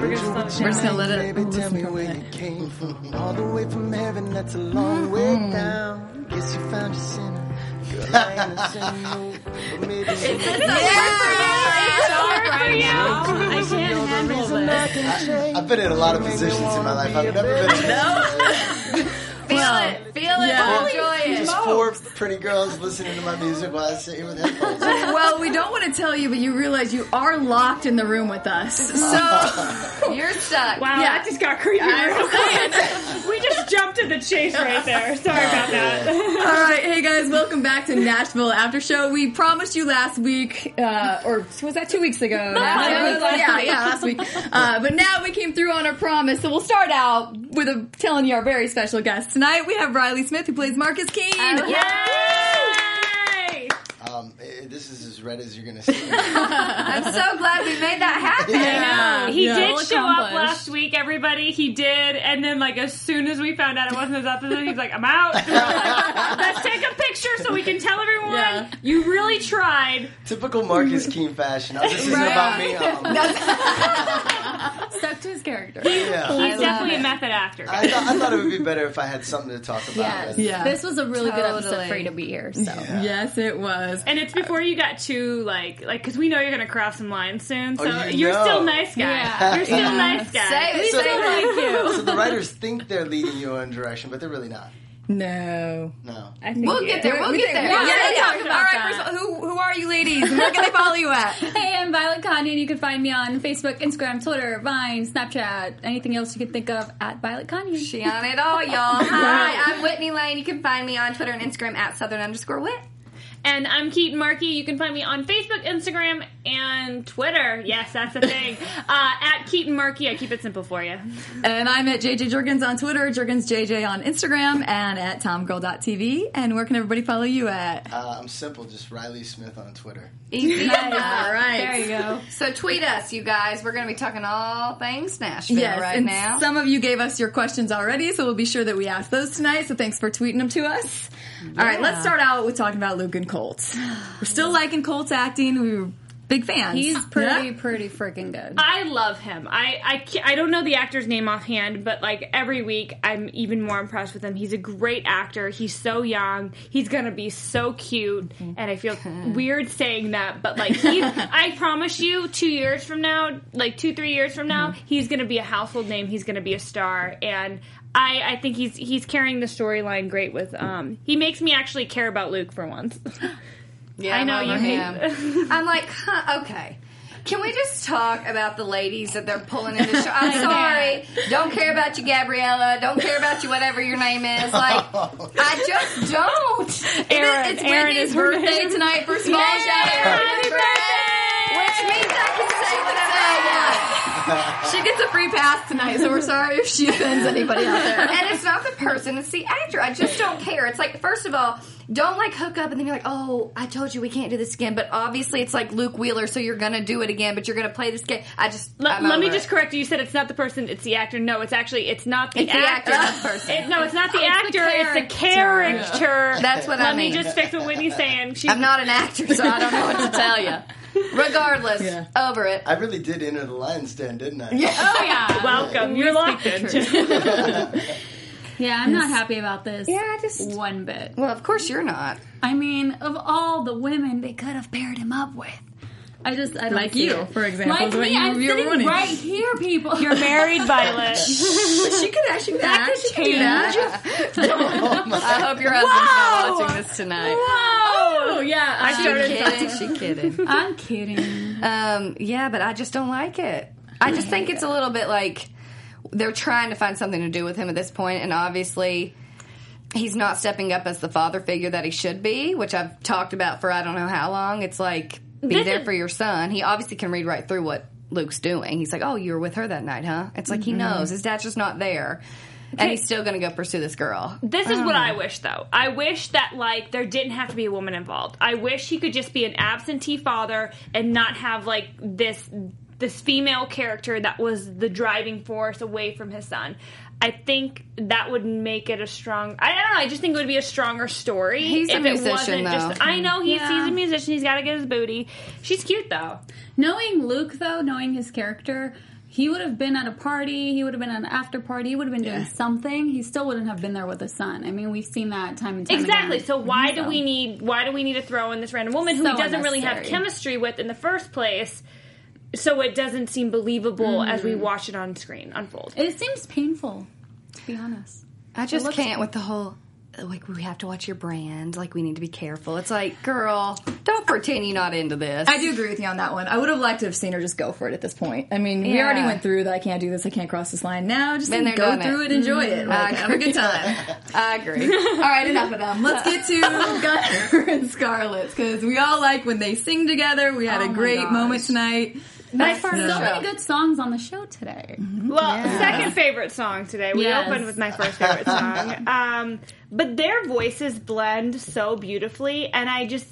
We're just gonna let it. Baby, tell me where you came from. All the way from heaven, that's a long way down. Guess you found your sinner. Girl, I ain't a sinner. I can't handle this. I've been in a lot of positions in my life. I've never been in a position. Feel it, yeah. Enjoy it. Just four pretty girls listening to my music while I sit with headphones. Well, we don't want to tell you, but you realize you are locked in the room with us. So you're stuck. Wow, yeah. That just got creepy. We just jumped to the chase right there. Sorry about that. All right, hey guys, welcome back to Nashville After Show. We promised you last week, or was that 2 weeks ago? Last week. But now we came through on our promise, so we'll start out with telling you our very special guest. Tonight we have Riley Smith, who plays Marcus Keene. Yay! This is as red as you're going to see. I'm so glad we made that happen. Yeah. I know. He did show up last week, everybody. He did. And then, like, as soon as we found out it wasn't his episode, he's like, I'm out. And we're like, let's take a picture so we can tell everyone you really tried. Typical Marcus Keene fashion. Oh, this isn't about me. Stuck to his character. He's definitely a method actor. I thought it would be better if I had something to talk about. Yeah. This was a really good episode for you to be here. So. Yeah. Yes, it was. And it's before you got too, like, because we know you're going to cross some lines soon, so you're still nice guy. Yeah. You're still nice guy. We still like you. So the writers think they're leading you in a direction, but they're really not. No. We'll get there. All right, first of all, who are you ladies? Where can they follow you at? Hey, I'm Violet Connie, and you can find me on Facebook, Instagram, Twitter, Vine, Snapchat, anything else you can think of, at Violet Connie. She on it all, y'all. Hi, I'm Whitney Lane. You can find me on Twitter and Instagram at @Southern_Wit. And I'm Keaton Markey. You can find me on Facebook, Instagram, and Twitter. Yes, that's the thing. At Keaton Markey. I keep it simple for you. And I'm at JJ Juergens on Twitter, Juergens JJ on Instagram, and at TomGirl.tv. And where can everybody follow you at? I'm simple. Just Riley Smith on Twitter. Easy. All right. There you go. So tweet us, you guys. We're going to be talking all things Nashville now. Some of you gave us your questions already, so we'll be sure that we ask those tonight. So thanks for tweeting them to us. Yeah. All right, let's start out with talking about Luke and Colt's. We're still liking Colt's acting. We were big fans. He's pretty freaking good. I love him. I don't know the actor's name offhand, but like every week I'm even more impressed with him. He's a great actor. He's so young. He's going to be so cute. And I feel weird saying that, but like I promise you 2-3 years from now, he's going to be a household name. He's going to be a star. And I think he's carrying the storyline great with he makes me actually care about Luke for once. Yeah, I know you hate. I'm like, okay. Can we just talk about the ladies that they're pulling in the show? I'm sorry. Don't care about you, Gabriella. Don't care about you, whatever your name is. Like, I just don't. Aaron, it's Whitney's birthday tonight. First of all, shout out to Aaron. Happy birthday! Which means I can say whatever I want. She gets a free pass tonight, so we're sorry if she offends anybody out there. And it's not the person, it's the actor. I just don't care. It's like, first of all, don't like hook up and then you're like, oh, I told you we can't do this again. But obviously it's like Luke Wheeler, so you're going to do it again, but you're going to play this game. Let me just correct you. You said it's not the person, it's the actor. No, it's actually, it's not the actor. It's the person. It's not the actor, it's the character. That's what I mean. Let me just fix what Whitney's saying. I'm not an actor, so I don't know what to tell you. Regardless, over it. I really did enter the lion's den, didn't I? Yeah. Oh, yeah. Welcome. You're locked in. Yeah, I'm not happy about this. Yeah, one bit. Well, of course you're not. I mean, of all the women they could have paired him up with. I don't like you, for example. Like me, I'm sitting right here, people. You're married, Violet. She could actually do that. I hope your husband's not watching this tonight. Whoa! Oh, yeah. She's kidding. I'm kidding. Yeah, but I just don't like it. I just think it's a little bit like... they're trying to find something to do with him at this point, and obviously he's not stepping up as the father figure that he should be, which I've talked about for I don't know how long. It's like, be there for your son. He obviously can read right through what Luke's doing. He's like, oh, you were with her that night, huh? It's like, mm-hmm. He knows. His dad's just not there. And he's still going to go pursue this girl. This is what I wish, though. I wish that, like, there didn't have to be a woman involved. I wish he could just be an absentee father and not have, like, this female character that was the driving force away from his son. I think that would make it a strong... I don't know. I just think it would be a stronger story. He's a musician, though. I know. He's a musician. He's got to get his booty. She's cute, though. Knowing Luke, though, knowing his character... He would have been at a party. He would have been at an after party. He would have been doing something. He still wouldn't have been there with his son. I mean, we've seen that time and time again. Exactly. So why do we need to throw in this random woman who he doesn't really have chemistry with in the first place? So it doesn't seem believable as we watch it on screen unfold. It seems painful, to be honest. I just can't with the whole. Like, we have to watch your brand. Like, we need to be careful. It's like, girl, don't pretend you're not into this. I do agree with you on that one. I would have liked to have seen her just go for it at this point. I mean, we already went through that. I can't do this. I can't cross this line. Now, just go through it. Enjoy it. Like, have a good time. I agree. All right, enough of them. Let's get to Gunnar and Scarlett, because we all like when they sing together. We had a great moment tonight. Nice part of the show. So many good songs on the show today. Mm-hmm. Well, second favorite song today. We opened with my first favorite song. But their voices blend so beautifully, and I just,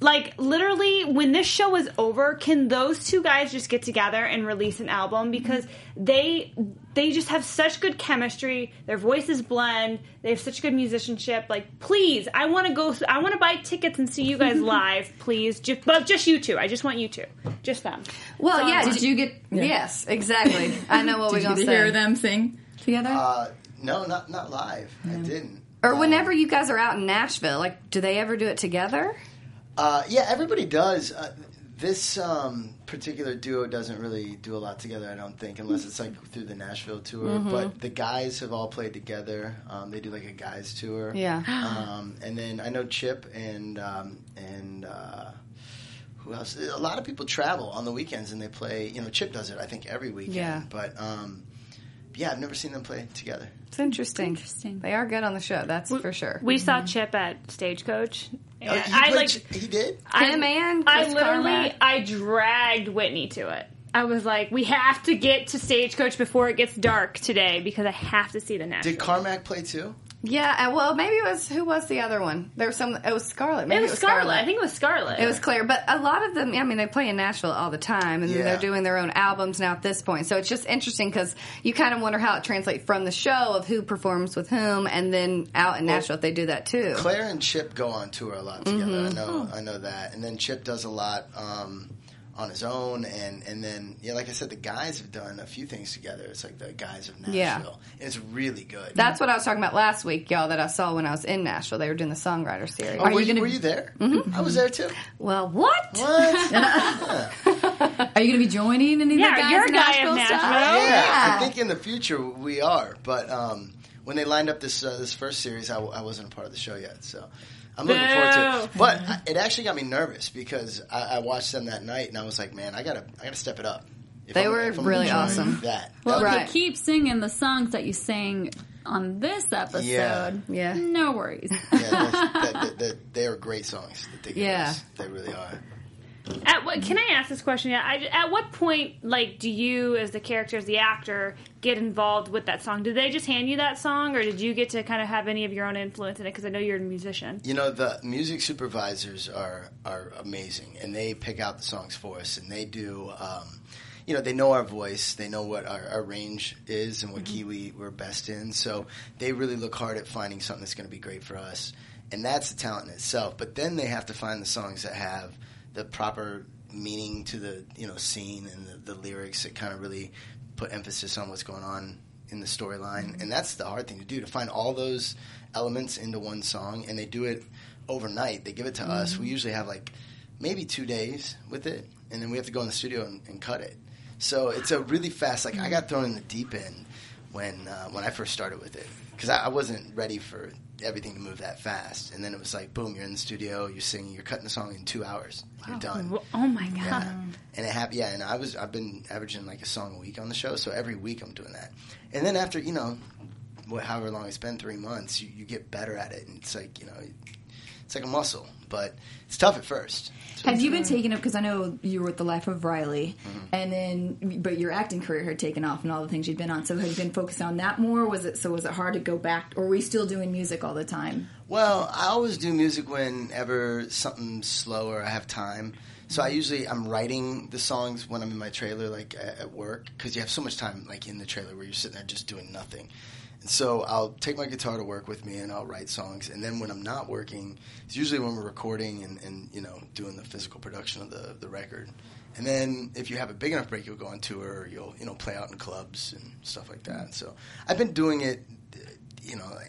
like, literally, when this show is over, can those two guys just get together and release an album? Because they just have such good chemistry, their voices blend, they have such good musicianship. Like, please, I want to buy tickets and see you guys live, please. Just you two. I just want you two. Just them. Well, so, did you get... Yeah. Yes, exactly. I know what we're going to say. Did you hear them sing together? No, not live. Yeah. I didn't. Or whenever you guys are out in Nashville, like, do they ever do it together? Yeah, everybody does. This particular duo doesn't really do a lot together, I don't think, unless it's, like, through the Nashville tour. Mm-hmm. But the guys have all played together. They do, like, a guys tour. Yeah. And then I know Chip and who else? A lot of people travel on the weekends, and they play. You know, Chip does it, I think, every weekend. Yeah. But, yeah, I've never seen them play together. It's interesting. They are good on the show, that's for sure. We saw Chip at Stagecoach. And he did? I dragged Whitney to it. I was like, we have to get to Stagecoach before it gets dark today because I have to see the Nashville. Did Carmack play too? Yeah, well, maybe it was... Who was the other one? There was some... It was Scarlett. Maybe it was Scarlett. I think it was Scarlett. It was Claire. But a lot of them... I mean, they play in Nashville all the time, and they're doing their own albums now at this point. So it's just interesting, because you kind of wonder how it translates from the show of who performs with whom, and then out in Nashville, if they do that, too. Claire and Chip go on tour a lot together. Mm-hmm. I know that. And then Chip does a lot... on his own, and then, yeah, like I said, the guys have done a few things together. It's like the guys of Nashville. Yeah. And it's really good. That's what I was talking about last week, y'all, that I saw when I was in Nashville. They were doing the songwriter series. Oh, were you there? Mm-hmm. I was there, too. Well, what? Yeah. Are you going to be joining any of the guys in Nashville? Yeah, I think in the future we are, but when they lined up this first series, I wasn't a part of the show yet, so... I'm looking forward to it. But it actually got me nervous, because I watched them that night, and I was like, man, I gotta step it up. They were really awesome. If you keep singing the songs that you sang on this episode, no worries. They are great songs. They really are. Can I ask this question? Yeah, at what point, like, do you, as the character, as the actor, get involved with that song? Did they just hand you that song, or did you get to kind of have any of your own influence in it? Because I know you're a musician. You know, the music supervisors are amazing, and they pick out the songs for us, and they do, you know, they know our voice, they know what our range is and what key we're best in, so they really look hard at finding something that's going to be great for us, and that's the talent in itself. But then they have to find the songs that have the proper meaning to the, you know, scene and the lyrics that kind of really put emphasis on what's going on in the storyline. And that's the hard thing to do, to find all those elements into one song. And they do it overnight. They give it to us. We usually have, like, maybe 2 days with it. And then we have to go in the studio and cut it. So it's a really fast, like, I got thrown in the deep end when I first started with it, because I wasn't ready for everything to move that fast. And then it was like, boom, you're in the studio, you're singing, you're cutting a song in 2 hours, you're done. Oh my god! Yeah. And it happened. Yeah, and I've been averaging like a song a week on the show, so every week I'm doing that. And then after however long it's been, 3 months, you get better at it, and it's like it's like a muscle, but it's tough at first. So have you been taken up, because I know you were with The Life of Riley, mm-hmm. but your acting career had taken off and all the things you'd been on, so had you been focused on that more? Was it hard to go back, or were you still doing music all the time? Well, I always do music whenever something's slower, I have time. So I'm writing the songs when I'm in my trailer, like at work, because you have so much time, like in the trailer, where you're sitting there just doing nothing. And so I'll take my guitar to work with me, and I'll write songs. And then when I'm not working, it's usually when we're recording and doing the physical production of the record. And then if you have a big enough break, you'll go on tour, or you'll play out in clubs and stuff like that. So I've been doing it,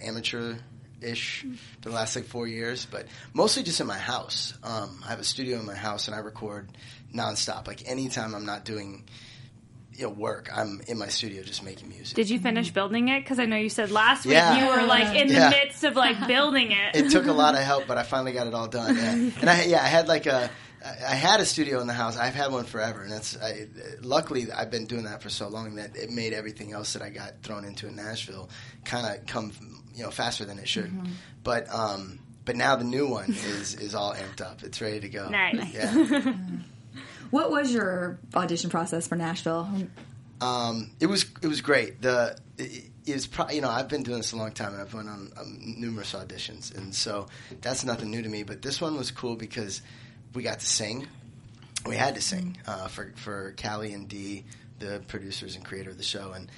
amateur-ish for the last 4 years, but mostly just in my house. I have a studio in my house, and I record nonstop. Like anytime I'm not doing work, I'm in my studio just making music. Did you finish building it? Because I know you said last week you were like in the midst of like building it. It took a lot of help, but I finally got it all done. Yeah. And I had a studio in the house. I've had one forever, and luckily I've been doing that for so long that it made everything else that I got thrown into in Nashville kind of come faster than it should. Mm-hmm. But now the new one is all amped up. It's ready to go. Nice. Yeah. What was your audition process for Nashville? It was great. I've been doing this a long time, and I've went on numerous auditions, and so that's nothing new to me. But this one was cool because we got to sing. We had to sing for Callie and Dee, the producers and creator of the show, and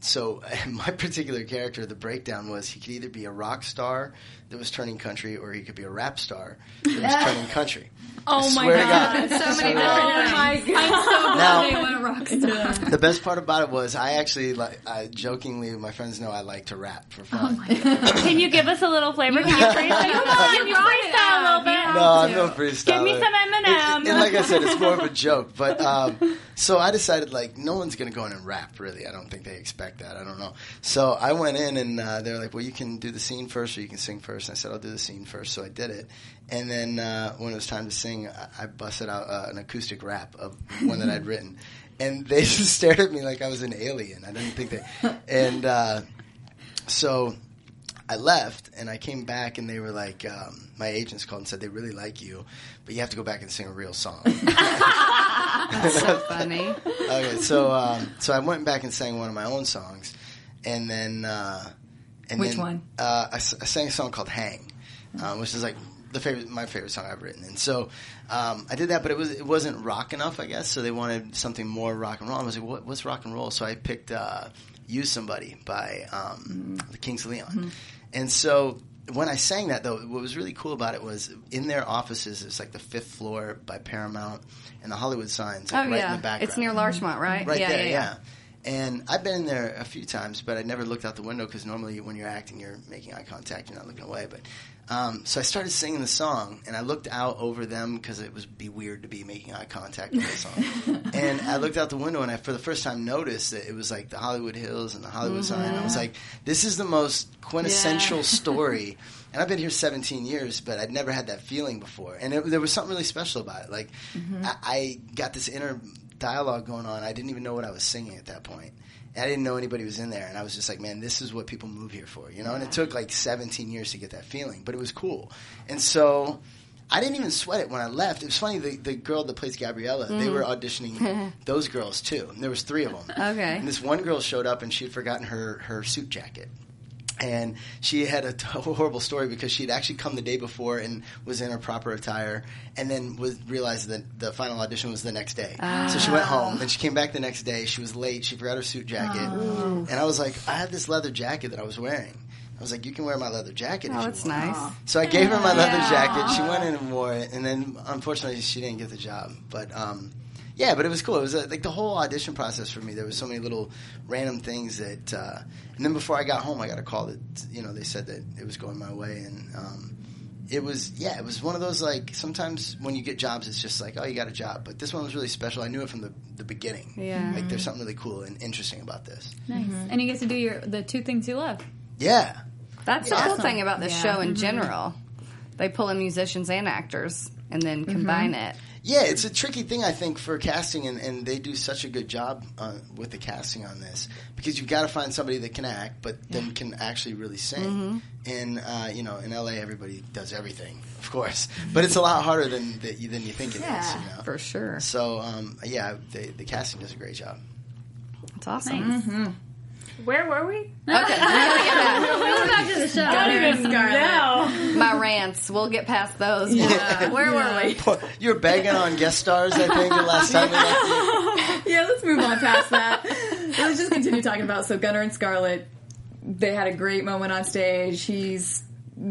so my particular character, the breakdown was he could either be a rock star that was turning country, or he could be a rap star that was turning country. Oh my god! So many. I'm so glad I want a rock star. The best part about it was I actually, jokingly, my friends know I like to rap for fun. Oh my god. Can you give us a little flavor? Can you freestyle? Can you freestyle a little bit? No, I'm no freestyler. Give me some Eminem. And like I said, it's more of a joke, but so I decided no one's gonna go in and rap really. I don't think they expect that. I don't know. So I went in, and they're like, "Well, you can do the scene first, or you can sing first." And I said, "I'll do the scene first." So I did it, and then when it was time to sing, I busted out an acoustic rap of one that I'd written, and they just stared at me like I was an alien. I didn't think that. And so I left, and I came back, and they were like, my agents called and said they really like you, but you have to go back and sing a real song. That's so funny. Okay, so I went back and sang one of my own songs, and then which one? I sang a song called "Hang," which is like my favorite song I've written. And so I did that, but it wasn't rock enough, I guess. So they wanted something more rock and roll. I was like, what's rock and roll? So I picked "Use Somebody" by the Kings of Leon. Mm-hmm. And so when I sang that, though, what was really cool about it was in their offices, it's like the 5th floor by Paramount, and the Hollywood signs in the background. It's near Larchmont, right? Right there. And I've been in there a few times, but I never looked out the window because normally when you're acting, you're making eye contact, you're not looking away. But so I started singing the song, and I looked out over them because it would be weird to be making eye contact with the song. And I looked out the window, and I, for the first time, noticed that it was like the Hollywood Hills and the Hollywood sign. And I was like, this is the most quintessential story. And I've been here 17 years, but I'd never had that feeling before. And there was something really special about it. Like, I got this inner dialogue going on. I didn't even know what I was singing at that point. And I didn't know anybody was in there, and I was just like, man, this is what people move here for, And it took 17 years to get that feeling, but it was cool. And so I didn't even sweat it when I left. It was funny, the girl that plays Gabriella, they were auditioning those girls too. And there was 3 of them. Okay. And this one girl showed up, and she had forgotten her suit jacket. And she had a horrible story because she'd actually come the day before and was in her proper attire, and then realized that the final audition was the next day. So she went home, and she came back the next day. She was late. She forgot her suit jacket. Oh. And I was like, I have this leather jacket that I was wearing. I was like, you can wear my leather jacket if you want. Oh, that's nice. So I gave her my leather jacket. She went in and wore it, and then unfortunately she didn't get the job. But but it was cool. It was the whole audition process for me. There was so many little random things that, and then before I got home, I got a call that, they said that it was going my way, and it was one of those, like, sometimes when you get jobs, it's just like, oh, you got a job. But this one was really special. I knew it from the beginning. Yeah. Like, there's something really cool and interesting about this. Nice. Mm-hmm. And you get to do the two things you love. Yeah. That's the cool thing about this show in general. They pull in musicians and actors and then combine it. Yeah, it's a tricky thing, I think, for casting, and they do such a good job with the casting on this, because you've got to find somebody that can act, but then can actually really sing. Mm-hmm. And in L.A., everybody does everything, of course, but it's a lot harder than you think it is. You know? For sure. So the casting does a great job. That's awesome. Nice. Mm-hmm. Where were we? Okay. We'll go back to the show. Don't even Scarlett. No. My rants. We'll get past those. Yeah. Where were we? Poor, you were begging on guest stars, I think, the last time we left. Yeah, let's move on past that. Let's just continue talking about, so Gunnar and Scarlett, they had a great moment on stage. We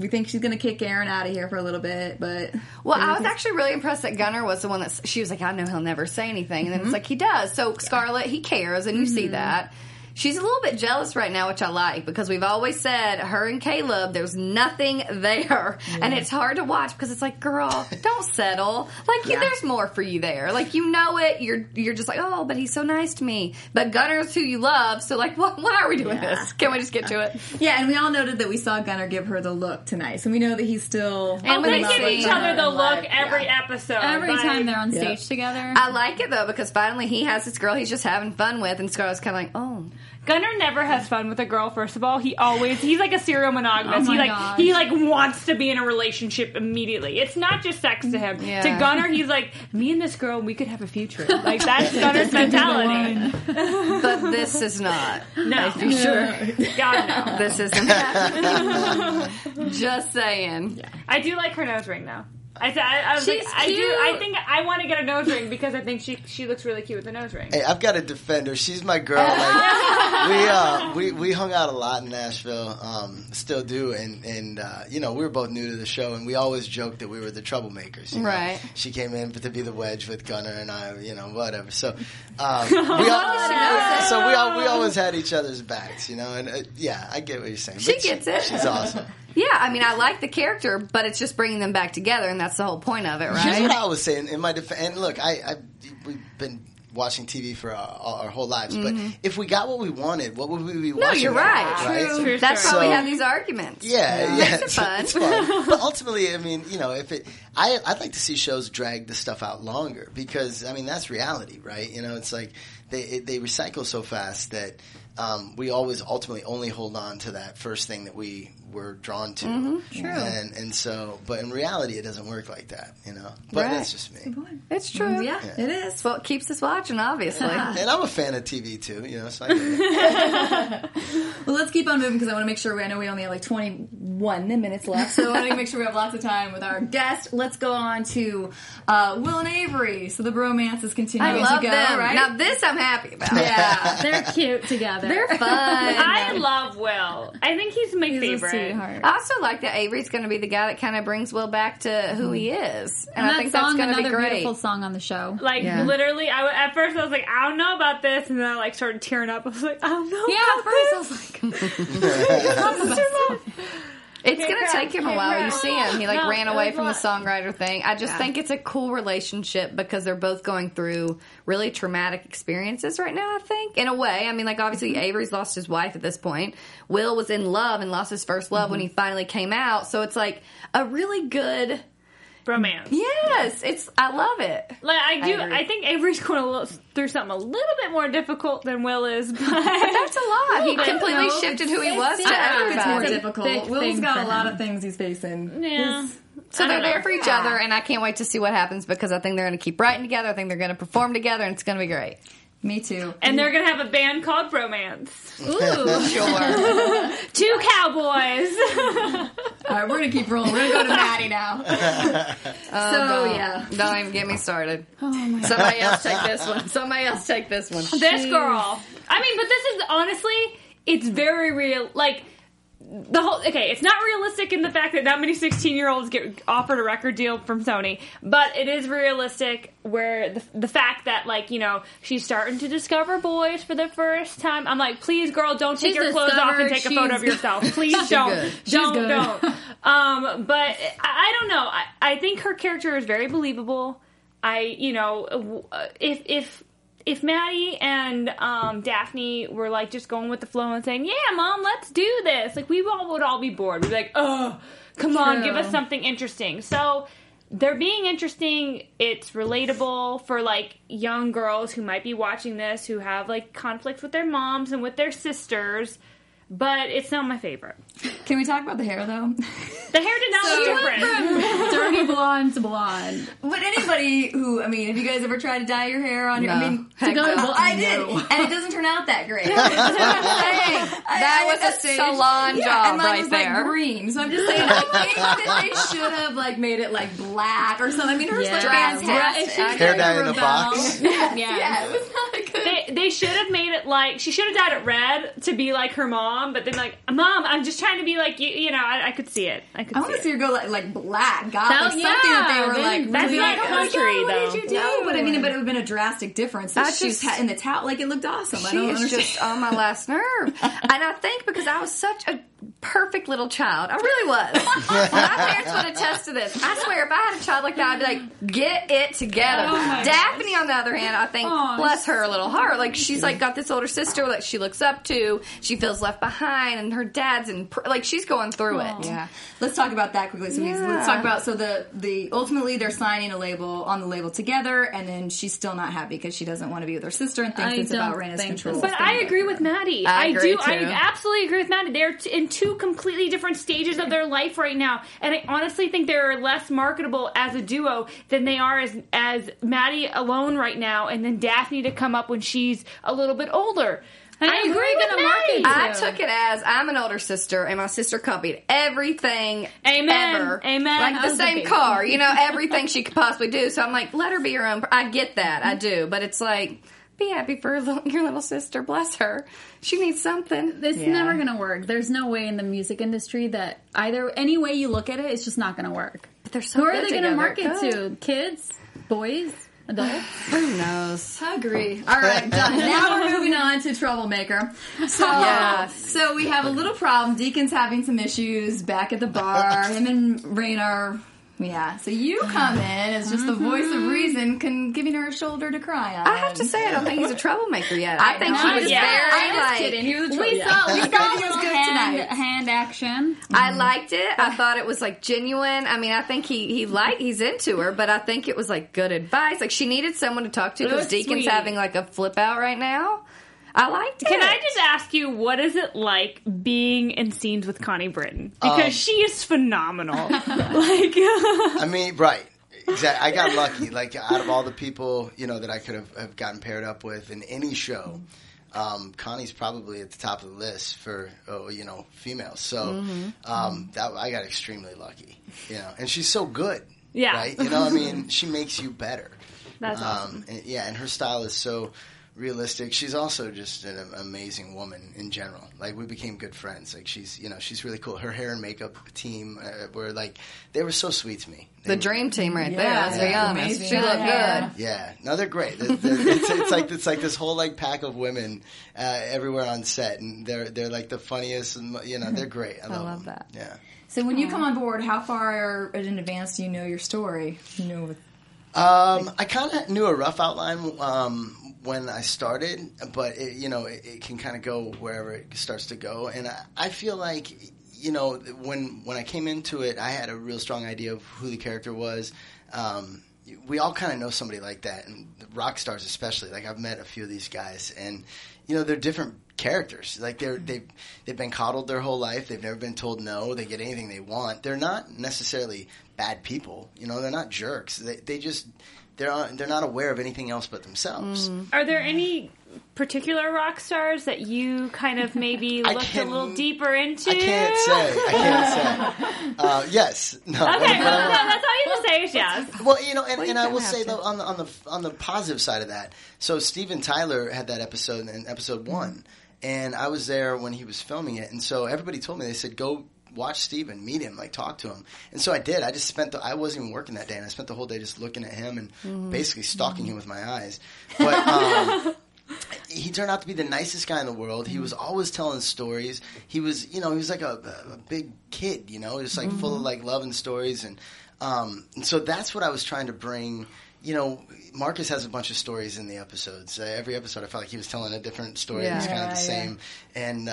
think she's going to kick Aaron out of here for a little bit, but... Well, I was actually really impressed that Gunnar was the one that... She was like, I know he'll never say anything. And then it's like, he does. So Scarlett, he cares, and you see that. She's a little bit jealous right now, which I like, because we've always said her and Caleb, there's nothing there. Yeah. And it's hard to watch because it's like, girl, don't settle. Like, there's more for you there. Like, you know it. You're just like, oh, but he's so nice to me. But Gunnar's who you love, so like, why are we doing this? Can we just get to it? Yeah, and we all noted that we saw Gunnar give her the look tonight. So we know that he's still... And we give each other the look every episode. Every time they're on stage together. I like it, though, because finally he has this girl he's just having fun with, and Scarlett's kind of like, oh... Gunnar never has fun with a girl, first of all. He's like a serial monogamist. Oh he wants to be in a relationship immediately. It's not just sex to him. Yeah. To Gunnar, he's like, me and this girl, we could have a future. Like, that's Gunnar's mentality. But this is not. No. For sure. God, no. This isn't. Just saying. Yeah. I do like her nose ring, though. I think I want to get a nose ring because I think she looks really cute with a nose ring. Hey, I've got to defend her. She's my girl. Like, we hung out a lot in Nashville, still do, and we were both new to the show, and we always joked that we were the troublemakers. You know? Right? She came in to be the wedge with Gunnar and I, whatever. So we always had each other's backs, and I get what you're saying. But she gets it. She's awesome. Yeah, I mean, I like the character, but it's just bringing them back together, and that's the whole point of it, right? Here's what I was saying in my defense. And look, we've been watching TV for our whole lives, but if we got what we wanted, what would we be watching? No, you're right. True. Right? That's why we have these arguments. Yeah. It's fun. But ultimately, I mean, if it, I'd like to see shows drag this stuff out longer because, I mean, that's reality, right? It's like they recycle so fast that we always ultimately only hold on to that first thing that we were drawn to. Mm-hmm, true. And so, but in reality, it doesn't work like that, But that's just me. Good point. It's true. Yeah, it is. Well, it keeps us watching, obviously. And I'm a fan of TV, too, so I get it. Well, let's keep on moving because I want to make sure I know we only have like 21 minutes left, so I want to make sure we have lots of time with our guest. Let's go on to Will and Avery. So the bromance is continuing to go. I love them. Right? Now, this I'm happy about. Yeah. They're cute together. They're fun. I love Will. I think he's my favorite. I also like that Avery's going to be the guy that kind of brings Will back to who he is. And I think that's going to be great. Another beautiful song on the show. Like, literally, at first I was like, I don't know about this. And then I, like, started tearing up. I was like, I don't know about this. I was like, it's going to take him a while. You see him. He, like, ran away from the songwriter thing. I just think it's a cool relationship because they're both going through really traumatic experiences right now, I think, in a way. I mean, like, obviously, Avery's lost his wife at this point. Will was in love and lost his first love when he finally came out. So it's, like, a really good... romance. Yes, I love it. Like I think Avery's going through something a little bit more difficult than Will is, but that's a lot. He completely shifted who he was to everybody. It's more difficult. Will's got a lot of things he's facing. Yeah. So they're there for each other, and I can't wait to see what happens because I think they're going to keep writing together. I think they're going to perform together, and it's going to be great. Me too. And they're going to have a band called Bromance. Ooh. Sure. Two cowboys. All right, we're going to keep rolling. We're going to go to Maddie now. Don't even get me started. Oh, my God. Somebody else take this one. This girl. I mean, but this is, honestly, it's very real. Like, the whole, okay, it's not realistic in the fact that that many 16-year-olds get offered a record deal from Sony, but it is realistic where the fact that, like, you know, she's starting to discover boys for the first time. I'm like, please, girl, don't take your clothes off and take a photo of yourself. Please don't. Don't. But I don't know. I think her character is very believable. You know, if Maddie and Daphne were, like, just going with the flow and saying, yeah, Mom, let's do this, like, we all would all be bored. We'd be like, oh, come on, give us something interesting. So they're being interesting. It's relatable for, like, young girls who might be watching this, who have, like, conflicts with their moms and with their sisters. But it's not my favorite. Can we talk about the hair, though? The hair did not look different. From dirty blonde to blonde. But anybody who, I mean, have you guys ever tried to dye your hair on your... I mean, I did. And it doesn't turn out that great. That was a salon job right there. And mine was, like, green. So I'm just saying, I think that they should have, like, made it, like, black or something. I mean, hers was fantastic. Hair dye in a box. Yeah, it was not a good... They should have made it, like... She should have dyed it red to be, like, her mom. But then, like, Mom, I'm just trying to be like you. You know, I could see it. I want to see her go like black, gothic, something that they were like. That's really not country, though. What did you do? No. But I mean, but it would have been a drastic difference. That she's in the towel, like, it looked awesome. I don't understand. Just on my last nerve, and I think because I was such a perfect little child, I really was. My parents would attest to this. I swear, if I had a child like that, I'd be like, get it together. Oh, Daphne, gosh. On the other hand, I think, bless her little heart, like she's like got this older sister that she looks up to. She feels left behind, and her dad's in like she's going through it. Yeah, let's talk about that quickly. So let's talk about the ultimately they're signing a label on the label together, and then she's still not happy because she doesn't want to be with her sister and thinks it's about Raina's control. But I agree with Maddie. I do. Too. I absolutely agree with Maddie. They're in two completely different stages of their life right now, and I honestly think they're less marketable as a duo than they are as Maddie alone right now, and then Daphne to come up when she's a little bit older. I agree with the market. I took it as I'm an older sister, and my sister copied everything ever. Amen. Like the same car, you know, everything she could possibly do. So I'm like, let her be her own. I get that, I do, but it's like, be happy for your little sister. Bless her. She needs something. It's never going to work. There's no way in the music industry that either any way you look at it, it's just not going to work. But they're so. Who are they going to market to? Kids, boys. Adults? Who knows? I agree. All right, done. Now we're moving on to Troublemaker. So, so we have a little problem. Deacon's having some issues back at the bar. Him and Rain are... Yeah, so you come in as just the voice of reason, giving her a shoulder to cry on. I have to say, I don't think he's a troublemaker yet. I think he was very like... kidding. He was a we thought it was good tonight. Hand action. I liked it. I thought it was, like, genuine. I mean, I think he's into her, but I think it was, like, good advice. Like, she needed someone to talk to because Deacon's having, like, a flip out right now. I liked it. Can I just ask you, what is it like being in scenes with Connie Britton? Because she is phenomenal. Like, I mean, right. Exactly. I got lucky. Like, out of all the people, you know, that I could have gotten paired up with in any show, Connie's probably at the top of the list for, you know, females. So I got extremely lucky, you know. And she's so good. Yeah. Right? You know what I mean? She makes you better. That's awesome. And, and her style is so... realistic. She's also just an amazing woman in general. Like, we became good friends. Like, she's, you know, she's really cool. Her hair and makeup team were like, they were so sweet to me. The dream team right there. To be honest, she looked good. Yeah, no, they're great. It's like this whole like pack of women everywhere on set, and they're like the funniest, and you know they're great. I love that. Yeah. So when you come on board, how far in advance do you know your story? You know. I kind of knew a rough outline when I started, but it can kind of go wherever it starts to go. And I feel like, you know, when I came into it, I had a real strong idea of who the character was. We all kind of know somebody like that, and rock stars especially. Like, I've met a few of these guys, and you know they're different characters. Like, they've been coddled their whole life. They've never been told no. They get anything they want. They're not necessarily bad people. You know, they're not jerks. They just they're not aware of anything else but themselves. Mm. Are there any particular rock stars that you kind of maybe looked a little deeper into? I can't say. Yes. No. Okay. Well, that's all you have to say is yes. Well, you know, and I will say though, on the positive side of that, so Steven Tyler had that episode in episode 1. And I was there when he was filming it. And so everybody told me, they said, go watch Steven, meet him, like talk to him. And so I did. I just spent I wasn't even working that day. And I spent the whole day just looking at him and basically stalking him with my eyes. But he turned out to be the nicest guy in the world. He was always telling stories. He was, you know, he was like a big kid, you know, just like full of like love and stories. And so that's what I was trying to bring. You know, Marcus has a bunch of stories in the episodes. Every episode, I felt like he was telling a different story. Yeah, it was kind of the same. And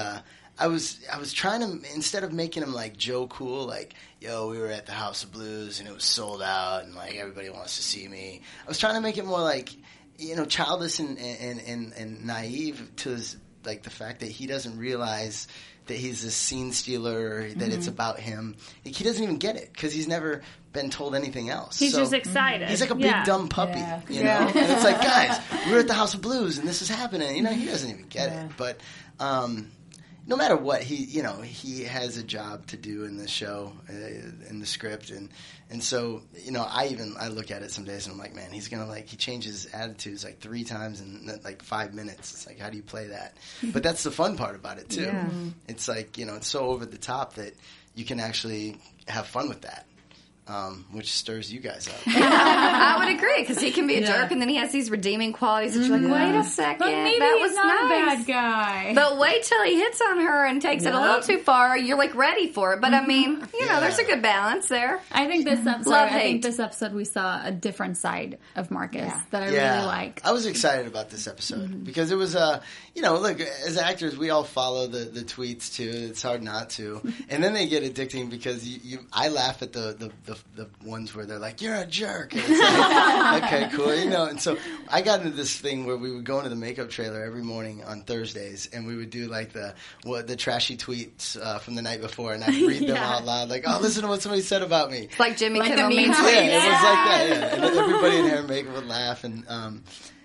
I was trying to, instead of making him like Joe Cool, like, yo, we were at the House of Blues and it was sold out and like everybody wants to see me. I was trying to make it more like, you know, childish and naive to his, like the fact that he doesn't realize that he's a scene stealer, or that it's about him. Like, he doesn't even get it because he's never been told anything else. He's just excited. He's like a big dumb puppy, you know? Yeah. And it's like, guys, we're at the House of Blues and this is happening. You know, he doesn't even get it. But no matter what, he, you know, he has a job to do in the show, in the script. And so, you know, I look at it some days and I'm like, man, he's going to like, he changes attitudes like 3 times in like 5 minutes. It's like, how do you play that? But that's the fun part about it too. Yeah. It's like, you know, it's so over the top that you can actually have fun with that. Which stirs you guys up. I would agree, because he can be a jerk, and then he has these redeeming qualities. That you're like, wait a second, but maybe that was not nice. A bad guy. But wait till he hits on her and takes it a little too far. You're like ready for it, but I mean, you know, there's a good balance there. I think this episode, we saw a different side of Marcus that I really liked. I was excited about this episode because it was you know, look, as actors, we all follow the tweets too. It's hard not to, and then they get addicting because I laugh at the ones where they're like, you're a jerk. And it's like, okay, cool. You know, and so I got into this thing where we would go into the makeup trailer every morning on Thursdays, and we would do like the trashy tweets from the night before, and I'd read them out loud, like, oh, listen to what somebody said about me. It's like Jimmy Kimmel means tweets. Yeah, it was like that, And everybody in hair and makeup would laugh, and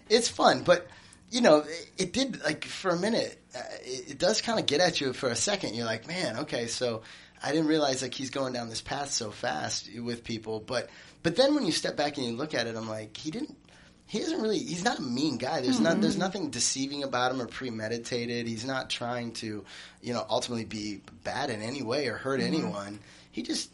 it's fun, but you know, it did, like, for a minute, it does kind of get at you for a second. You're like, man, okay, so I didn't realize like he's going down this path so fast with people, but then when you step back and you look at it, I'm like, he's not a mean guy. There's there's nothing deceiving about him or premeditated. He's not trying to, you know, ultimately be bad in any way or hurt anyone. He just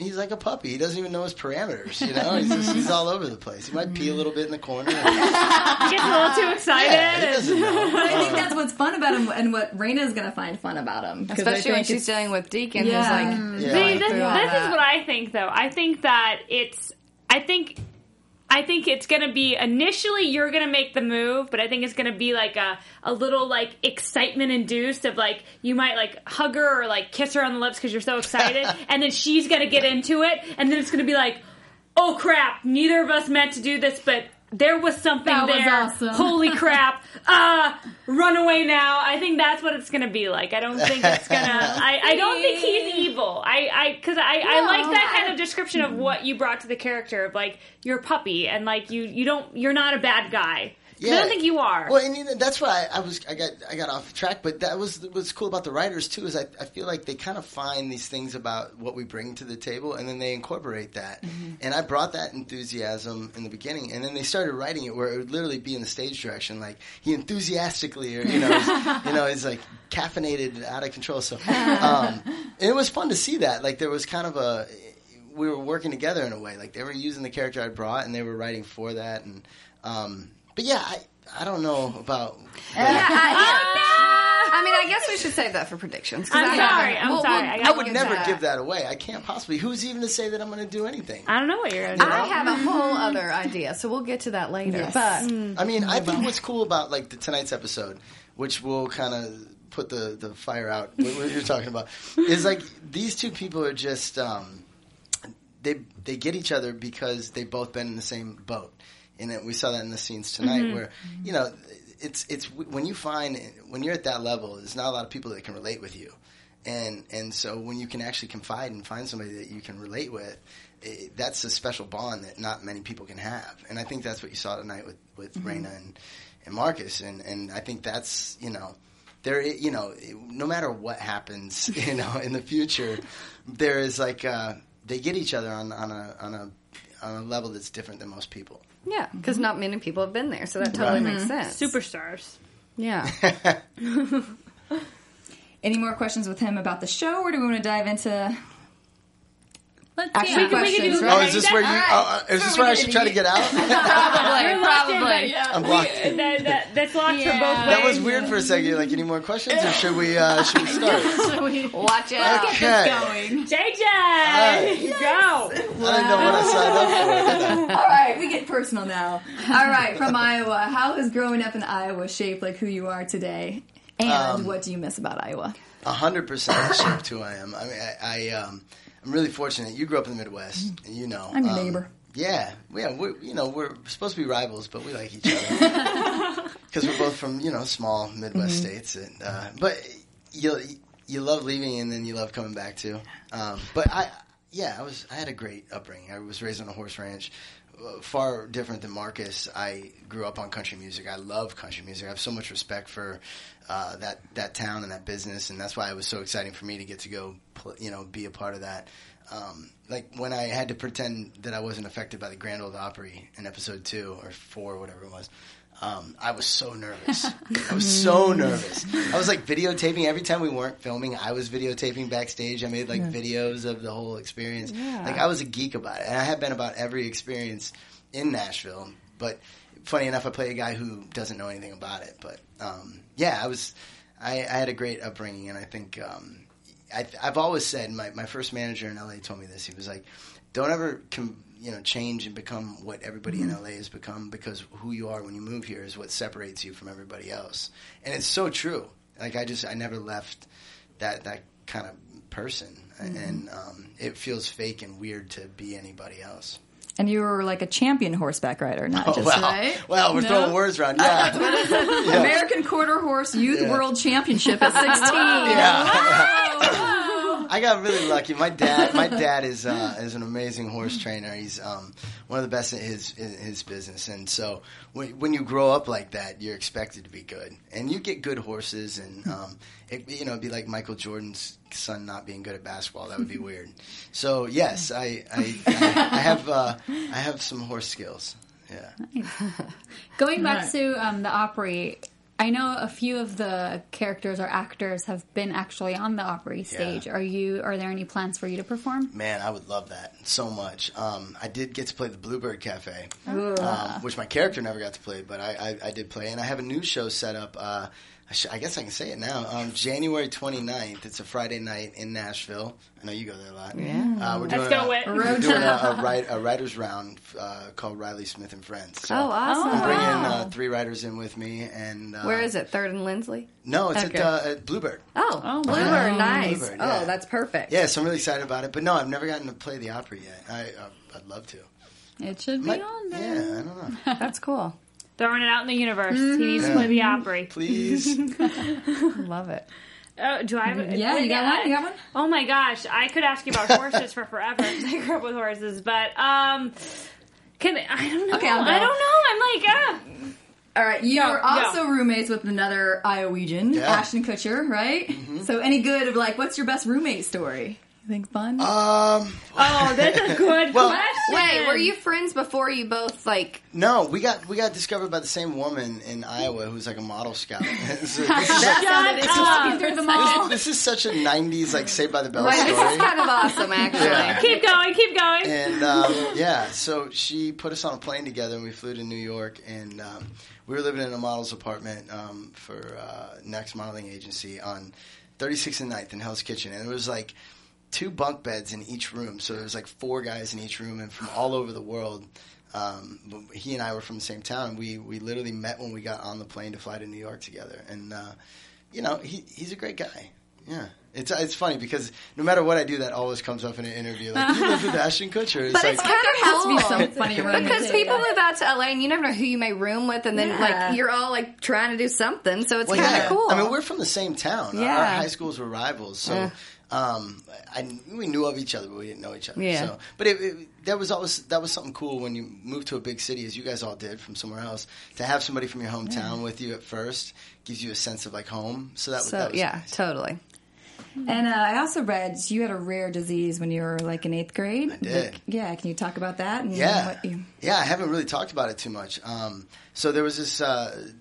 he's like a puppy. He doesn't even know his parameters, you know? He's just, he's all over the place. He might pee a little bit in the corner. He gets a little too excited. Yeah, he doesn't know. But I think that's what's fun about him and what Raina's going to find fun about him. Especially when she's dealing with Deacon. Yeah. Who's like, this is what I think, though. I think that I think it's going to be, initially you're going to make the move, but I think it's going to be like a little like excitement induced of like, you might like hug her or like kiss her on the lips because you're so excited. And then she's going to get into it. And then it's going to be like, oh crap, neither of us meant to do this, but there was something that was awesome. Holy crap. Run away now. I think that's what it's going to be like. I don't think it's going to... I don't think he's evil. I like that kind of description of what you brought to the character of, like, you're a puppy and, like, you're not a bad guy. Yeah. I don't think you are. Well, and you know, that's why I got off track, but that was what's cool about the writers, too, is I feel like they kind of find these things about what we bring to the table, and then they incorporate that. Mm-hmm. And I brought that enthusiasm in the beginning, and then they started writing it where it would literally be in the stage direction, like, he enthusiastically, or, you know, he's like caffeinated, out of control. So, and it was fun to see that. Like, there was kind of we were working together in a way. Like, they were using the character I brought, and they were writing for that, and, but yeah, I don't know about... I mean, I guess we should save that for predictions. I'm sorry. I would never give that away. I can't possibly. Who's even to say that I'm going to do anything? I don't know what you're going to do. I have a whole other idea, so we'll get to that later. Yes. But I mean, I think what's cool about like tonight's episode, which will kind of put the fire out, what you're talking about, is like these two people are just... they get each other because they've both been in the same boat. And we saw that in the scenes tonight where, you know, it's when you're at that level, there's not a lot of people that can relate with you. And so when you can actually confide and find somebody that you can relate with, that's a special bond that not many people can have. And I think that's what you saw tonight with Raina and Marcus. And I think that's, you know, there, you know, no matter what happens, you know, in the future, there is like, they get each other on a level that's different than most people. Yeah, because not many people have been there, so that totally makes sense. Superstars. Yeah. Any more questions with him about the show, or do we want to dive into... Actually, questions, right? Oh, is this where you? Is this where I should try to get out? Probably. I'm blocked. That's locked for both ways. That was weird for a second. Like, any more questions, or should we start? Watch out. Let's get this going, JJ. Go. I didn't know what I signed up for. All right, we get personal now. All right, from Iowa. How has growing up in Iowa shaped like who you are today, and what do you miss about Iowa? 100% shaped who I am. I mean, I'm really fortunate. You grew up in the Midwest, and you know. I'm your neighbor. Yeah. We're supposed to be rivals, but we like each other. Because we're both from, small Midwest states. And, but you love leaving, and then you love coming back, too. I had a great upbringing. I was raised on a horse ranch. Far different than Marcus, I grew up on country music. I love country music. I have so much respect for that town and that business, and that's why it was so exciting for me to get to go, be a part of that. Like when I had to pretend that I wasn't affected by the Grand Ole Opry in episode 2 or 4, whatever it was. I was so nervous. I was like videotaping every time we weren't filming. I was videotaping backstage. I made videos of the whole experience. Yeah. Like I was a geek about it, and I have been about every experience in Nashville. But funny enough, I play a guy who doesn't know anything about it. But I had a great upbringing, and I think I've always said my first manager in LA told me this. He was like, "Don't ever change and become what everybody in LA has become, because who you are when you move here is what separates you from everybody else." And it's so true. Like I never left that kind of person, and it feels fake and weird to be anybody else. And you were like a champion horseback rider, right? Well, we're throwing words around. Yeah. American Quarter Horse Youth World Championship at 16. Yeah. I got really lucky. My dad is an amazing horse trainer. He's one of the best in his business. And so when you grow up like that, you're expected to be good, and you get good horses. And it'd be like Michael Jordan's son not being good at basketball. That would be weird. So yes, I have some horse skills. Yeah. Nice. Going back to the Opry. I know a few of the characters or actors have been actually on the Opry stage. Yeah. Are there any plans for you to perform? Man, I would love that so much. I did get to play the Bluebird Cafe, which my character never got to play, but I did play. And I have a new show set up, I guess I can say it now, January 29th. It's a Friday night in Nashville. I know you go there a lot. Yeah. We're doing a writer's round called Riley Smith and Friends. So awesome. I'm bringing 3 writers in with me. And where is it, 3rd and Lindsley? No, it's at Bluebird. Oh, Bluebird. Yeah. Nice. Bluebird, yeah. Oh, that's perfect. Yeah, so I'm really excited about it. But no, I've never gotten to play the Opry yet. I'd love to. It should be on there. Yeah, I don't know. That's cool. Throwing it out in the universe. He needs to play the Opry. Please. Love it. Do I have a... Yeah, you got one? Oh, my gosh. I could ask you about horses for forever because I grew up with horses. But I don't know. Okay, I'll go. I don't know. I'm like... All right. You were also roommates with another Iowegian, Ashton Kutcher, right? Mm-hmm. So any good of like, what's your best roommate story? You think fun? That's a good question. Wait, were you friends before you both like... No, we got discovered by the same woman in Iowa who's like a model scout. This is such a 90s like Saved by the Bell story. This is kind of awesome, actually. Yeah. Keep going. And so she put us on a plane together and we flew to New York, and we were living in a model's apartment for Next Modeling Agency on 36th and 9th in Hell's Kitchen, and it was like 2 bunk beds in each room, so there was like 4 guys in each room, and from all over the world. He and I were from the same town. We literally met when we got on the plane to fly to New York together, and he's a great guy. Yeah, it's funny because no matter what I do, that always comes up in an interview. Like, you live with Ashton Kutcher, it's but like, it's kind of has to be some funny because people move out to LA and you never know who you may room with, and then like you're all like trying to do something, so it's kind of cool. I mean, we're from the same town. Yeah. Our high schools were rivals, so. Yeah. We knew of each other, but we didn't know each other. Yeah. So, but that was something cool when you moved to a big city, as you guys all did from somewhere else, to have somebody from your hometown with you at first gives you a sense of like home. So that was nice. Totally. And I also read you had a rare disease when you were like in 8th grade. I did. Like, yeah. Can you talk about that? And yeah, I haven't really talked about it too much. So there was this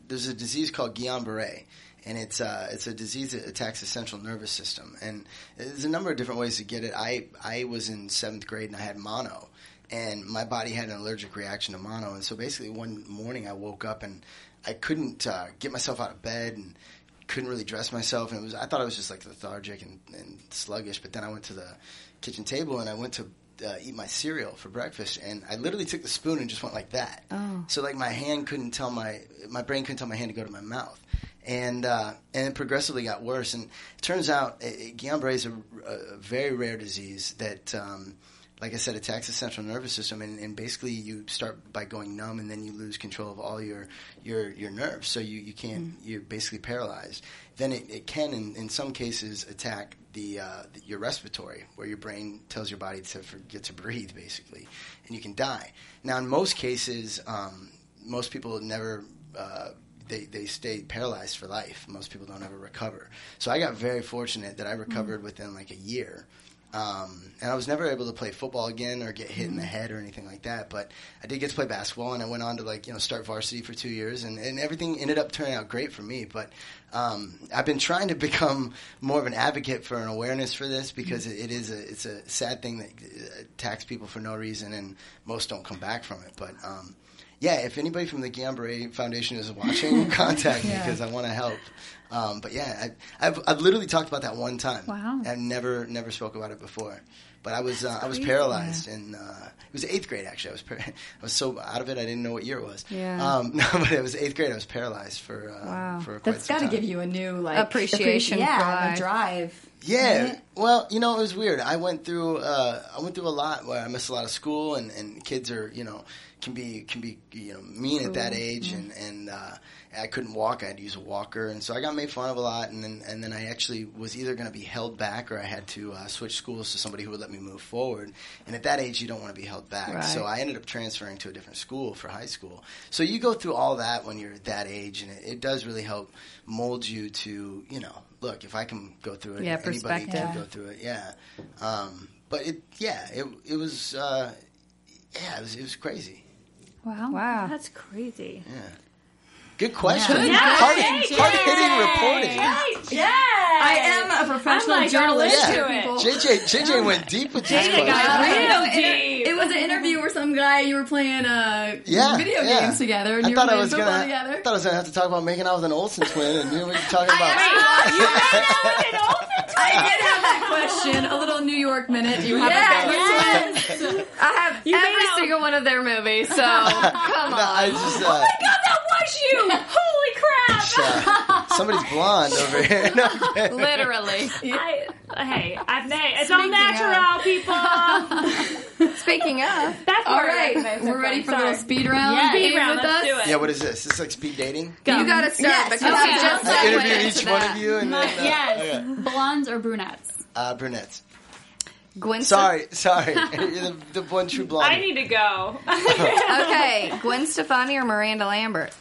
there's a disease called Guillain-Barré. And it's a disease that attacks the central nervous system. And there's a number of different ways to get it. I was in 7th grade and I had mono. And my body had an allergic reaction to mono. And so basically one morning I woke up and I couldn't get myself out of bed and couldn't really dress myself. And it was, I thought I was just like lethargic and sluggish. But then I went to the kitchen table and I went to eat my cereal for breakfast, and I literally took the spoon and just went like that. Oh. So like my brain couldn't tell my hand to go to my mouth. And it progressively got worse. And it turns out Guillain-Barré is a very rare disease that, like I said, attacks the central nervous system. And basically you start by going numb, and then you lose control of all your nerves. So you can't you're basically paralyzed. Then it can, in some cases, attack your respiratory, where your brain tells your body to forget to breathe, basically. And you can die. Now, in most cases, most people never they stay paralyzed for life. Most people don't ever recover. So I got very fortunate that I recovered within like a year. And I was never able to play football again or get hit in the head or anything like that. But I did get to play basketball, and I went on to start varsity for 2 years, and everything ended up turning out great for me. But I've been trying to become more of an advocate for an awareness for this, because it's a sad thing that attacks people for no reason, and most don't come back from it. But yeah, if anybody from the Guillain-Barré Foundation is watching, contact me, because I want to help. But yeah, I've literally talked about that one time. Wow. I've never spoke about it before. But I was paralyzed, and it was 8th grade actually. I was so out of it I didn't know what year it was. Yeah. But it was 8th grade. I was paralyzed for for quite some time. That's got to give you a new appreciation, a drive. Yeah, well, it was weird. I went through a lot where I missed a lot of school, and kids are can be mean at that age, and I couldn't walk. I had to use a walker, and so I got made fun of a lot, and then I actually was either going to be held back or I had to switch schools to somebody who would let me move forward. And at that age, you don't want to be held back, right. So I ended up transferring to a different school for high school. So you go through all that when you're at that age, and it does really help mold you to look, if I can go through it, anybody can go through it. Yeah, but it was crazy. Wow, that's crazy. Yeah, good question. Yeah. Hard-hitting reporting. Yeah, I am a professional journalist. JJ went deep with this question. It was an interview where some guy you were playing video games together, and together. I thought I was going to have to talk about making out with an Olsen twin, and we were talking about. You made out with an Olsen twin? I did have that question. A little New York minute. You have I have every single one of their movies. So come on. Oh my God, that was you! Holy crap! Somebody's blonde over here. No, literally. It's all natural, people. Speaking of, that's all right. We're ready for a little speed round. Yeah, speed round with us. Do it. Yeah, what is this? This is like speed dating. You got to start because just I interview each one of you. And then, okay. Blondes or brunettes? Brunettes. Gwen. Sorry. You're the one true blonde. I need to go. Okay, Gwen Stefani or Miranda Lambert?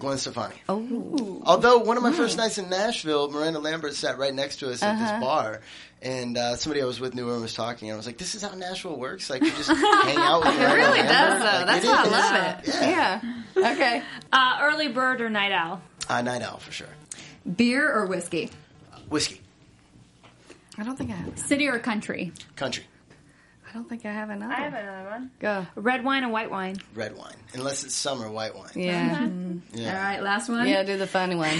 Gwen Stefani. Oh. Although one of my first nights in Nashville, Miranda Lambert sat right next to us at this bar, and somebody I was with knew and was talking, and I was like, "This is how Nashville works. Like, you just hang out with Miranda Lambert." It really does, though. That's how I love it. Yeah. Okay. Early bird or night owl? Night owl for sure. Beer or whiskey? Whiskey. I don't think I have enough. City or country? Country. I don't think I have another. I have another one. Go. Red wine or white wine? Red wine. Unless it's summer, white wine. Yeah. All right, last one. Yeah, do the funny one.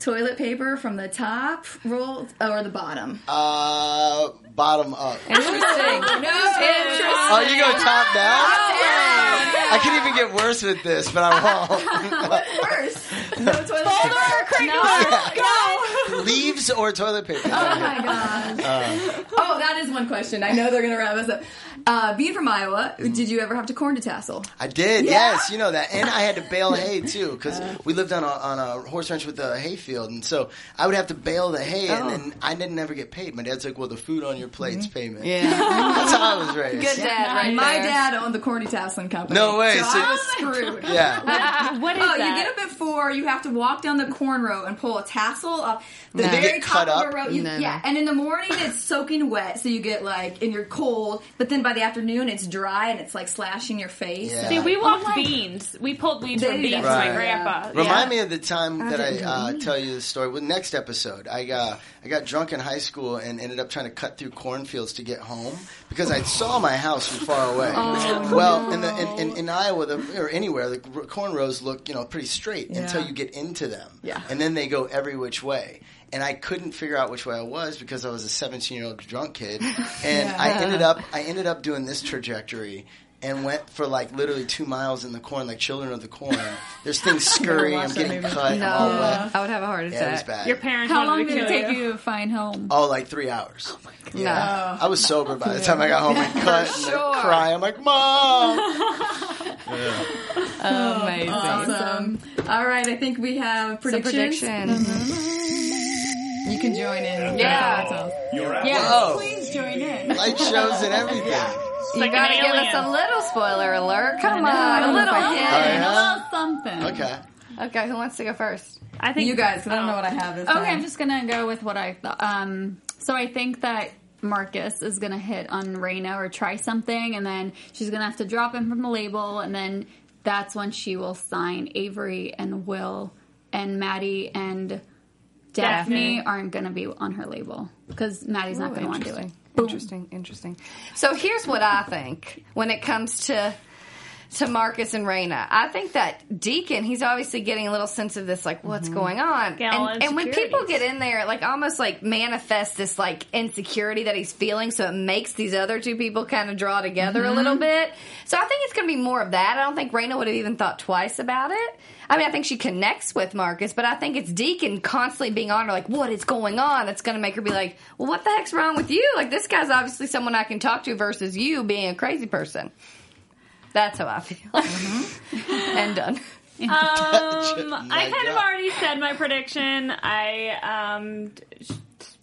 Toilet paper from the top roll or the bottom? Bottom up. Interesting. Oh, you go top down? I can even get worse with this, but I won't. What's worse? No toilet paper. Craig, go. Leaves or toilet paper? Oh, my gosh. Oh, that is one question. I know they're going to wrap us up. Being from Iowa, did you ever have to corn to tassel? I did, yes. You know that. And I had to bale hay, too, because we lived on a horse ranch with a hay field. And so I would have to bale the hay, and then I didn't ever get paid. My dad's like, well, the food on your plate's payment. Yeah. That's how I was raised. Good dad, right? My dad owned the corn to tasseling company. No way. So I was screwed. Yeah. What is that? You get up at 4, you have to walk down the corn row and pull a tassel up the very top of the row. Yeah, and in the morning it's soaking wet, so you get like, and you're cold, but then by the afternoon it's dry and it's like slashing your face. Yeah. See, we walked beans. We pulled leaves from beans with my grandpa. Yeah. Remind me of the time that I tell you the story. Well, next episode, I got drunk in high school and ended up trying to cut through cornfields to get home because I saw my house from far away. Oh, well, in Iowa or anywhere, the corn rows look pretty straight until you get into them. Yeah. And then they go every which way. And I couldn't figure out which way I was because I was a 17-year-old drunk kid. And I ended up doing this trajectory and went for like literally 2 miles in the corn, like Children of the Corn. There's things scurrying, I'm getting cut. No, all wet. I would have a heart attack. Yeah, it was bad. Your parents. How long did it take you to find home? Oh, like 3 hours. Oh my god. Yeah. No. I was sober by the time I got home and cut and I'd cry. I'm like, Mom. Yeah. Oh, amazing. Awesome. All right, I think we have predictions. You can join in. Yeah. Wow. You're out. Yeah. Whoa. Please join in. Light shows and everything. You like gotta give us a little spoiler alert. Come on. A little something. Okay. Okay, who wants to go first? I think you guys, because I don't know what I have this time. Okay, I'm just gonna go with what I thought. So I think that Marcus is gonna hit on Raina or try something, and then she's gonna have to drop him from the label, and then that's when she will sign. Avery and Will and Maddie and Daphne aren't going to be on her label because Maddie's not going to want to do it. Interesting. So here's what I think when it comes to Marcus and Raina. I think that Deacon, he's obviously getting a little sense of this, like, what's going on? And when people get in there, like, almost, like, manifest this, like, insecurity that he's feeling, so it makes these other two people kind of draw together a little bit. So I think it's going to be more of that. I don't think Raina would have even thought twice about it. I mean, I think she connects with Marcus, but I think it's Deacon constantly being on her, like, what is going on? That's going to make her be like, well, what the heck's wrong with you? Like, this guy's obviously someone I can talk to versus you being a crazy person. That's how I feel. And done. I kind of already said my prediction.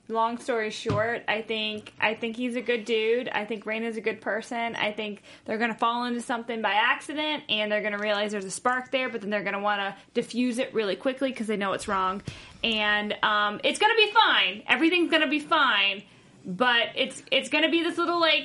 Long story short, I think he's a good dude. I think Raina's a good person. I think they're going to fall into something by accident, and they're going to realize there's a spark there, but then they're going to want to diffuse it really quickly because they know it's wrong. And it's going to be fine. Everything's going to be fine. But it's going to be this little, like,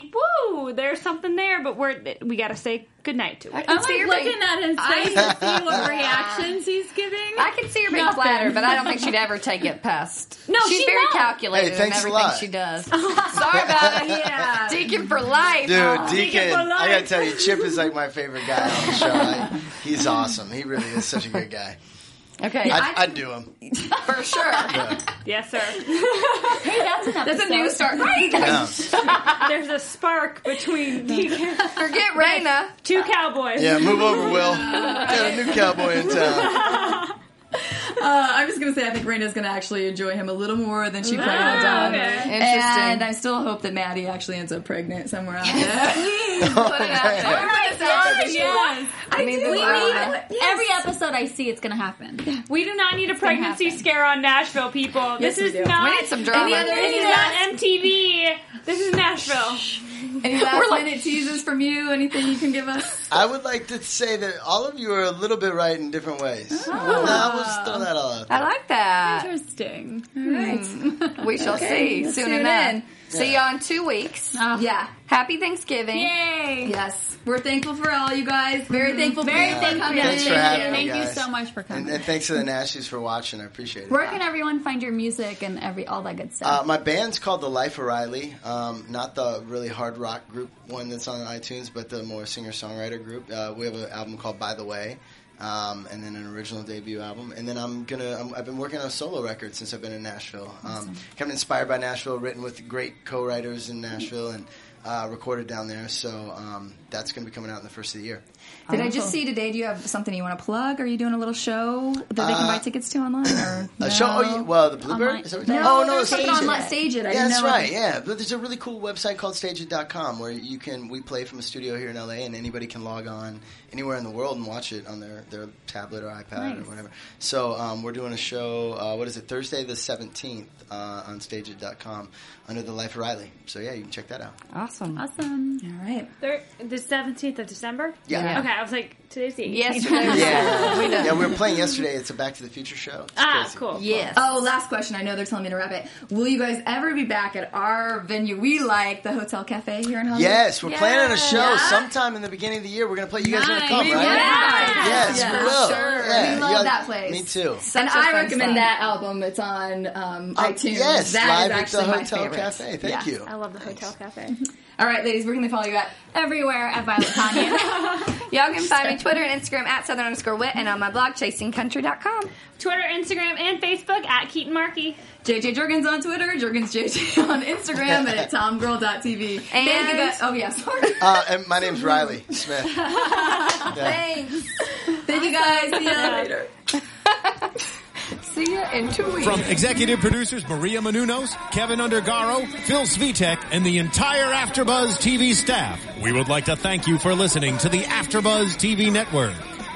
woo, there's something there, but we got to say goodnight to it. I'm like looking at his face to see what reactions he's giving. I can see her being flattered, but I don't think she'd ever take it past. No, she's very calculated in everything she does. Sorry about it. Yeah. Deacon for life. Dude, Deacon for life. I got to tell you, Chip is like my favorite guy on the show. He's awesome. He really is such a good guy. Okay, yeah, I'd do him for sure. Yeah. Yes, sir. Hey, that's a new start, right? Yeah. There's a spark between Deacon. Forget Raina. Two cowboys. Yeah, move over, Will. Got a new cowboy in town. I'm just going to say I think Raina's going to actually enjoy him a little more than she probably had done. Okay. Interesting. And I still hope that Maddie actually ends up pregnant somewhere out there. Please put it out there. Every episode I see, it's going to happen. Yeah. We do not need a pregnancy scare on Nashville, people. Yes, this is not. We need some drama. This is not MTV. This is Nashville. Any last-minute teases from you? Anything you can give us? I would like to say that all of you are a little bit right in different ways. Oh. No, we'll just throw that all out there. I like that. Interesting. All right. We shall see soon enough. See you on 2 weeks. Yeah. Happy Thanksgiving. Yay. Yes. We're thankful for all you guys. Very thankful. Very thankful. Thanks for having me, guys. Thank you so much for coming. And thanks to the Nashies for watching. I appreciate it. Where can everyone find your music and all that good stuff? My band's called The Life of Riley. Not the really hard rock group one that's on iTunes, but the more singer-songwriter group. We have an album called By the Way. And then an original debut album. And then I've been working on a solo record since I've been in Nashville. Awesome. Kind of inspired by Nashville, written with great co-writers in Nashville. And recorded down there. So that's going to be coming out in the first of the year. Did I just see today, do you have something you want to plug? Are you doing a little show that they can buy tickets to online? Or no? A show? Oh, yeah, well, the Bluebird? Is that what you're talking about? No, Stage It. Yeah, that's right, yeah. But there's a really cool website called stageit.com where you can, we play from a studio here in L.A. and anybody can log on anywhere in the world and watch it on their tablet or iPad or whatever. So we're doing a show, what is it, Thursday the 17th on stageit.com under The Life of Riley. So, yeah, you can check that out. Awesome. All right. The 17th of December? Yeah. Okay, I was like, today's the 18th. Yeah, we were playing yesterday. It's a Back to the Future show. It's crazy. Cool. Yes. Oh, last question. I know they're telling me to wrap it. Will you guys ever be back at our venue we like, the Hotel Cafe here in Hollywood? Yes, we're planning a show sometime in the beginning of the year. We're going to play. You guys want to come, right? Yes, we will. Sure. Yeah. We love that place. Me too. Such and I recommend that album. It's on iTunes. Yes, that live is at the Hotel Cafe. Thank you. I love the Hotel Cafe. All right, ladies, where can they follow you at? Everywhere at Violet Connie. Y'all can find me Twitter and Instagram at Southern_Wit and on my blog, chasingcountry.com. Twitter, Instagram, and Facebook at Keaton Markey. JJ Juergens on Twitter, Juergens JJ on Instagram, and at tomgirl.tv. And and my name's Riley Smith. Thanks. Thank you guys. See you later. See ya in 2 weeks. From executive producers Maria Menounos, Kevin Undergaro, Phil Svitek, and the entire AfterBuzz TV staff, we would like to thank you for listening to the AfterBuzz TV network.